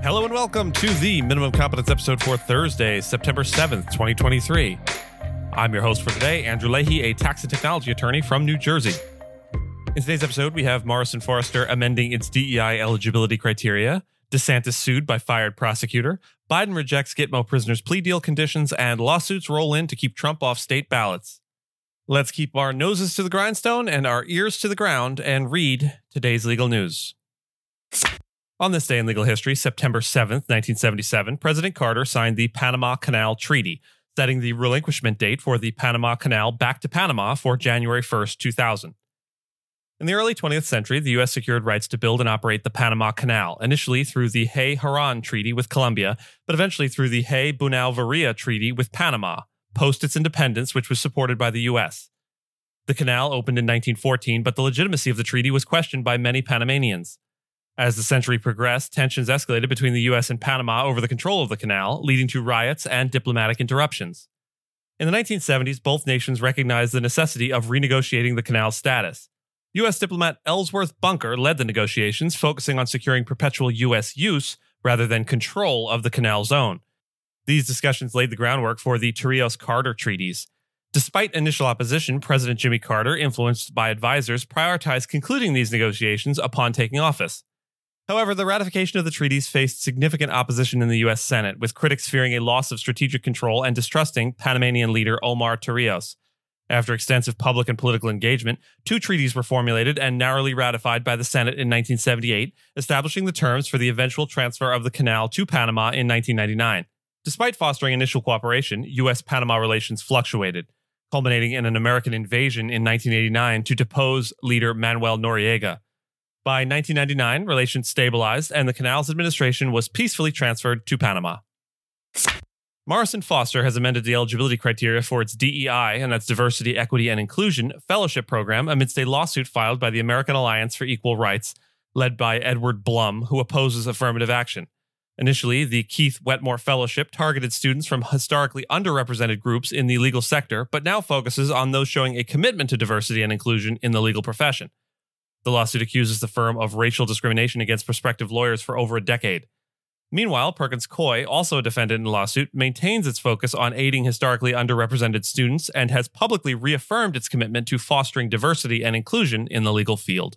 Hello and welcome to the Minimum Competence episode for Thursday, September 7th, 2023. I'm your host for today, Andrew Leahy, a tax and technology attorney from New Jersey. In today's episode, we have Morrison Foerster amending its DEI eligibility criteria, DeSantis sued by fired prosecutor, Biden rejects Gitmo prisoners' plea deal conditions, and lawsuits roll in to keep Trump off state ballots. Let's keep our noses to the grindstone and our ears to the ground and read today's legal news. On this day in legal history, September 7th, 1977, President Carter signed the Panama Canal Treaty, setting the relinquishment date for the Panama Canal back to Panama for January 1st, 2000. In the early 20th century, the U.S. secured rights to build and operate the Panama Canal, initially through the Hay-Herrán Treaty with Colombia, but eventually through the Hay-Bunau-Varilla Treaty with Panama, post its independence, which was supported by the U.S. The canal opened in 1914, but the legitimacy of the treaty was questioned by many Panamanians. As the century progressed, tensions escalated between the U.S. and Panama over the control of the canal, leading to riots and diplomatic interruptions. In the 1970s, both nations recognized the necessity of renegotiating the canal's status. U.S. diplomat Ellsworth Bunker led the negotiations, focusing on securing perpetual U.S. use rather than control of the canal zone. These discussions laid the groundwork for the Torrijos-Carter treaties. Despite initial opposition, President Jimmy Carter, influenced by advisors, prioritized concluding these negotiations upon taking office. However, the ratification of the treaties faced significant opposition in the U.S. Senate, with critics fearing a loss of strategic control and distrusting Panamanian leader Omar Torrijos. After extensive public and political engagement, two treaties were formulated and narrowly ratified by the Senate in 1978, establishing the terms for the eventual transfer of the canal to Panama in 1999. Despite fostering initial cooperation, U.S.-Panama relations fluctuated, culminating in an American invasion in 1989 to depose leader Manuel Noriega. By 1999, relations stabilized, and the canal's administration was peacefully transferred to Panama. Morrison Foerster has amended the eligibility criteria for its DEI, and that's Diversity, Equity, and Inclusion, Fellowship Program amidst a lawsuit filed by the American Alliance for Equal Rights, led by Edward Blum, who opposes affirmative action. Initially, the Keith Wetmore Fellowship targeted students from historically underrepresented groups in the legal sector, but now focuses on those showing a commitment to diversity and inclusion in the legal profession. The lawsuit accuses the firm of racial discrimination against prospective lawyers for over a decade. Meanwhile, Perkins Coie, also a defendant in the lawsuit, maintains its focus on aiding historically underrepresented students and has publicly reaffirmed its commitment to fostering diversity and inclusion in the legal field.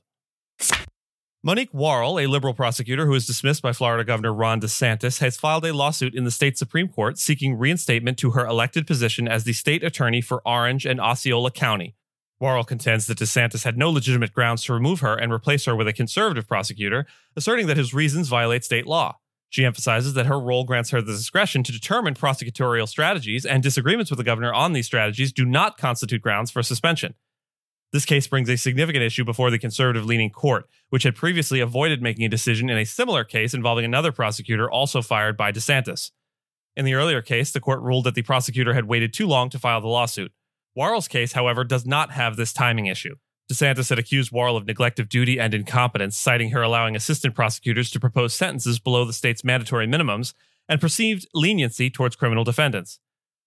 Monique Warrell, a liberal prosecutor who was dismissed by Florida Governor Ron DeSantis, has filed a lawsuit in the state Supreme Court seeking reinstatement to her elected position as the state attorney for Orange and Osceola County. Warrell contends that DeSantis had no legitimate grounds to remove her and replace her with a conservative prosecutor, asserting that his reasons violate state law. She emphasizes that her role grants her the discretion to determine prosecutorial strategies, and disagreements with the governor on these strategies do not constitute grounds for suspension. This case brings a significant issue before the conservative-leaning court, which had previously avoided making a decision in a similar case involving another prosecutor also fired by DeSantis. In the earlier case, the court ruled that the prosecutor had waited too long to file the lawsuit. Warrell's case, however, does not have this timing issue. DeSantis had accused Warrell of neglect of duty and incompetence, citing her allowing assistant prosecutors to propose sentences below the state's mandatory minimums and perceived leniency towards criminal defendants.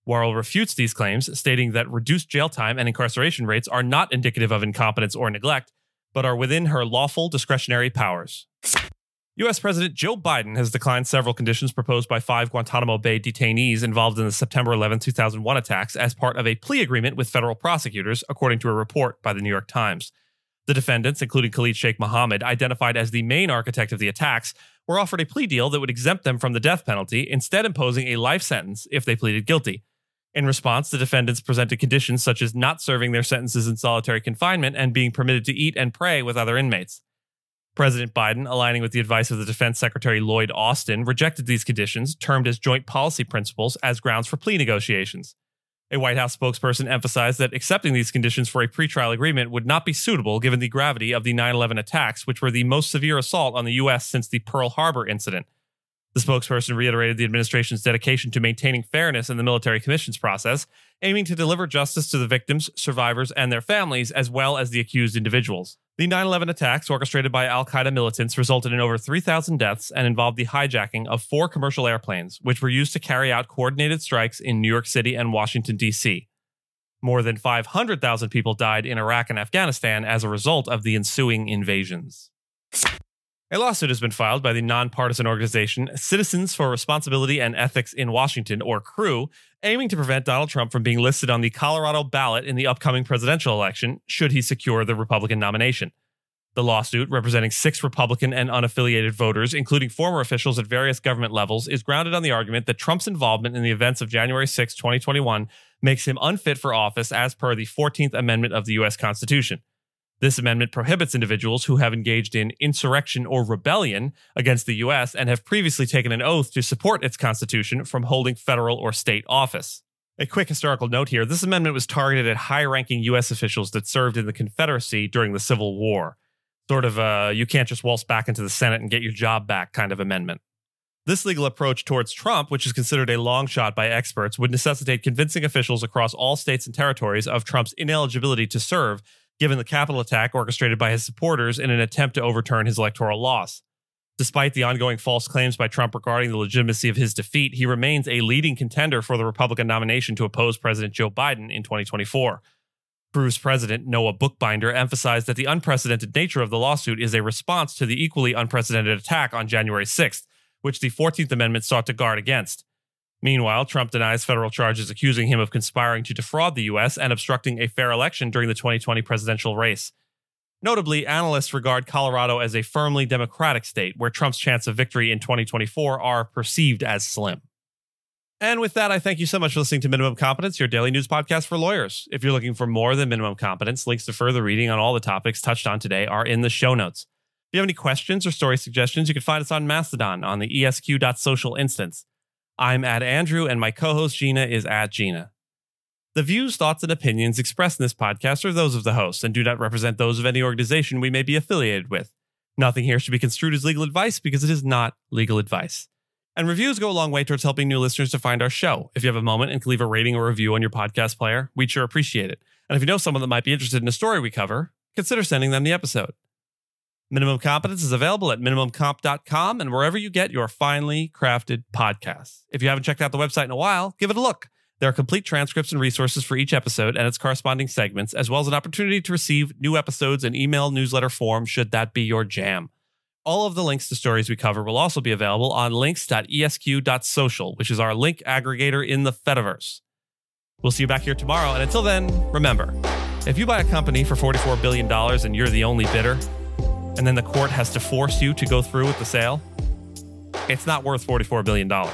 Warrell refutes these claims, stating that reduced jail time and incarceration rates are not indicative of incompetence or neglect, but are within her lawful discretionary powers. U.S. President Joe Biden has declined several conditions proposed by five Guantanamo Bay detainees involved in the September 11, 2001 attacks as part of a plea agreement with federal prosecutors, according to a report by the New York Times. The defendants, including Khalid Sheikh Mohammed, identified as the main architect of the attacks, were offered a plea deal that would exempt them from the death penalty, instead imposing a life sentence if they pleaded guilty. In response, the defendants presented conditions such as not serving their sentences in solitary confinement and being permitted to eat and pray with other inmates. President Biden, aligning with the advice of the Defense Secretary Lloyd Austin, rejected these conditions, termed as joint policy principles, as grounds for plea negotiations. A White House spokesperson emphasized that accepting these conditions for a pretrial agreement would not be suitable given the gravity of the 9/11 attacks, which were the most severe assault on the U.S. since the Pearl Harbor incident. The spokesperson reiterated the administration's dedication to maintaining fairness in the military commissions process, aiming to deliver justice to the victims, survivors, and their families, as well as the accused individuals. The 9/11 attacks, orchestrated by al-Qaeda militants, resulted in over 3,000 deaths and involved the hijacking of four commercial airplanes, which were used to carry out coordinated strikes in New York City and Washington, D.C. More than 500,000 people died in Iraq and Afghanistan as a result of the ensuing invasions. A lawsuit has been filed by the nonpartisan organization Citizens for Responsibility and Ethics in Washington, or CREW, aiming to prevent Donald Trump from being listed on the Colorado ballot in the upcoming presidential election should he secure the Republican nomination. The lawsuit, representing 6 Republican and unaffiliated voters, including former officials at various government levels, is grounded on the argument that Trump's involvement in the events of January 6, 2021 makes him unfit for office as per the 14th Amendment of the U.S. Constitution. This amendment prohibits individuals who have engaged in insurrection or rebellion against the U.S. and have previously taken an oath to support its constitution from holding federal or state office. A quick historical note here, this amendment was targeted at high-ranking U.S. officials that served in the Confederacy during the Civil War. Sort of a you can't just waltz back into the Senate and get your job back kind of amendment. This legal approach towards Trump, which is considered a long shot by experts, would necessitate convincing officials across all states and territories of Trump's ineligibility to serve, given the Capitol attack orchestrated by his supporters in an attempt to overturn his electoral loss. Despite the ongoing false claims by Trump regarding the legitimacy of his defeat, he remains a leading contender for the Republican nomination to oppose President Joe Biden in 2024. CREW's president, Noah Bookbinder, emphasized that the unprecedented nature of the lawsuit is a response to the equally unprecedented attack on January 6th, which the 14th Amendment sought to guard against. Meanwhile, Trump denies federal charges accusing him of conspiring to defraud the U.S. and obstructing a fair election during the 2020 presidential race. Notably, analysts regard Colorado as a firmly Democratic state, where Trump's chance of victory in 2024 are perceived as slim. And with that, I thank you so much for listening to Minimum Competence, your daily news podcast for lawyers. If you're looking for more than Minimum Competence, links to further reading on all the topics touched on today are in the show notes. If you have any questions or story suggestions, you can find us on Mastodon on the esq.social instance. I'm at Andrew, and my co-host Gina is at Gina. The views, thoughts, and opinions expressed in this podcast are those of the host and do not represent those of any organization we may be affiliated with. Nothing here should be construed as legal advice because it is not legal advice. And reviews go a long way towards helping new listeners to find our show. If you have a moment and can leave a rating or review on your podcast player, we'd sure appreciate it. And if you know someone that might be interested in a story we cover, consider sending them the episode. Minimum Competence is available at minimumcomp.com and wherever you get your finely crafted podcasts. If you haven't checked out the website in a while, give it a look. There are complete transcripts and resources for each episode and its corresponding segments, as well as an opportunity to receive new episodes in email newsletter form, should that be your jam. All of the links to stories we cover will also be available on links.esq.social, which is our link aggregator in the Fediverse. We'll see you back here tomorrow, and until then, remember, if you buy a company for $44 billion and you're the only bidder, and then the court has to force you to go through with the sale, it's not worth $44 billion.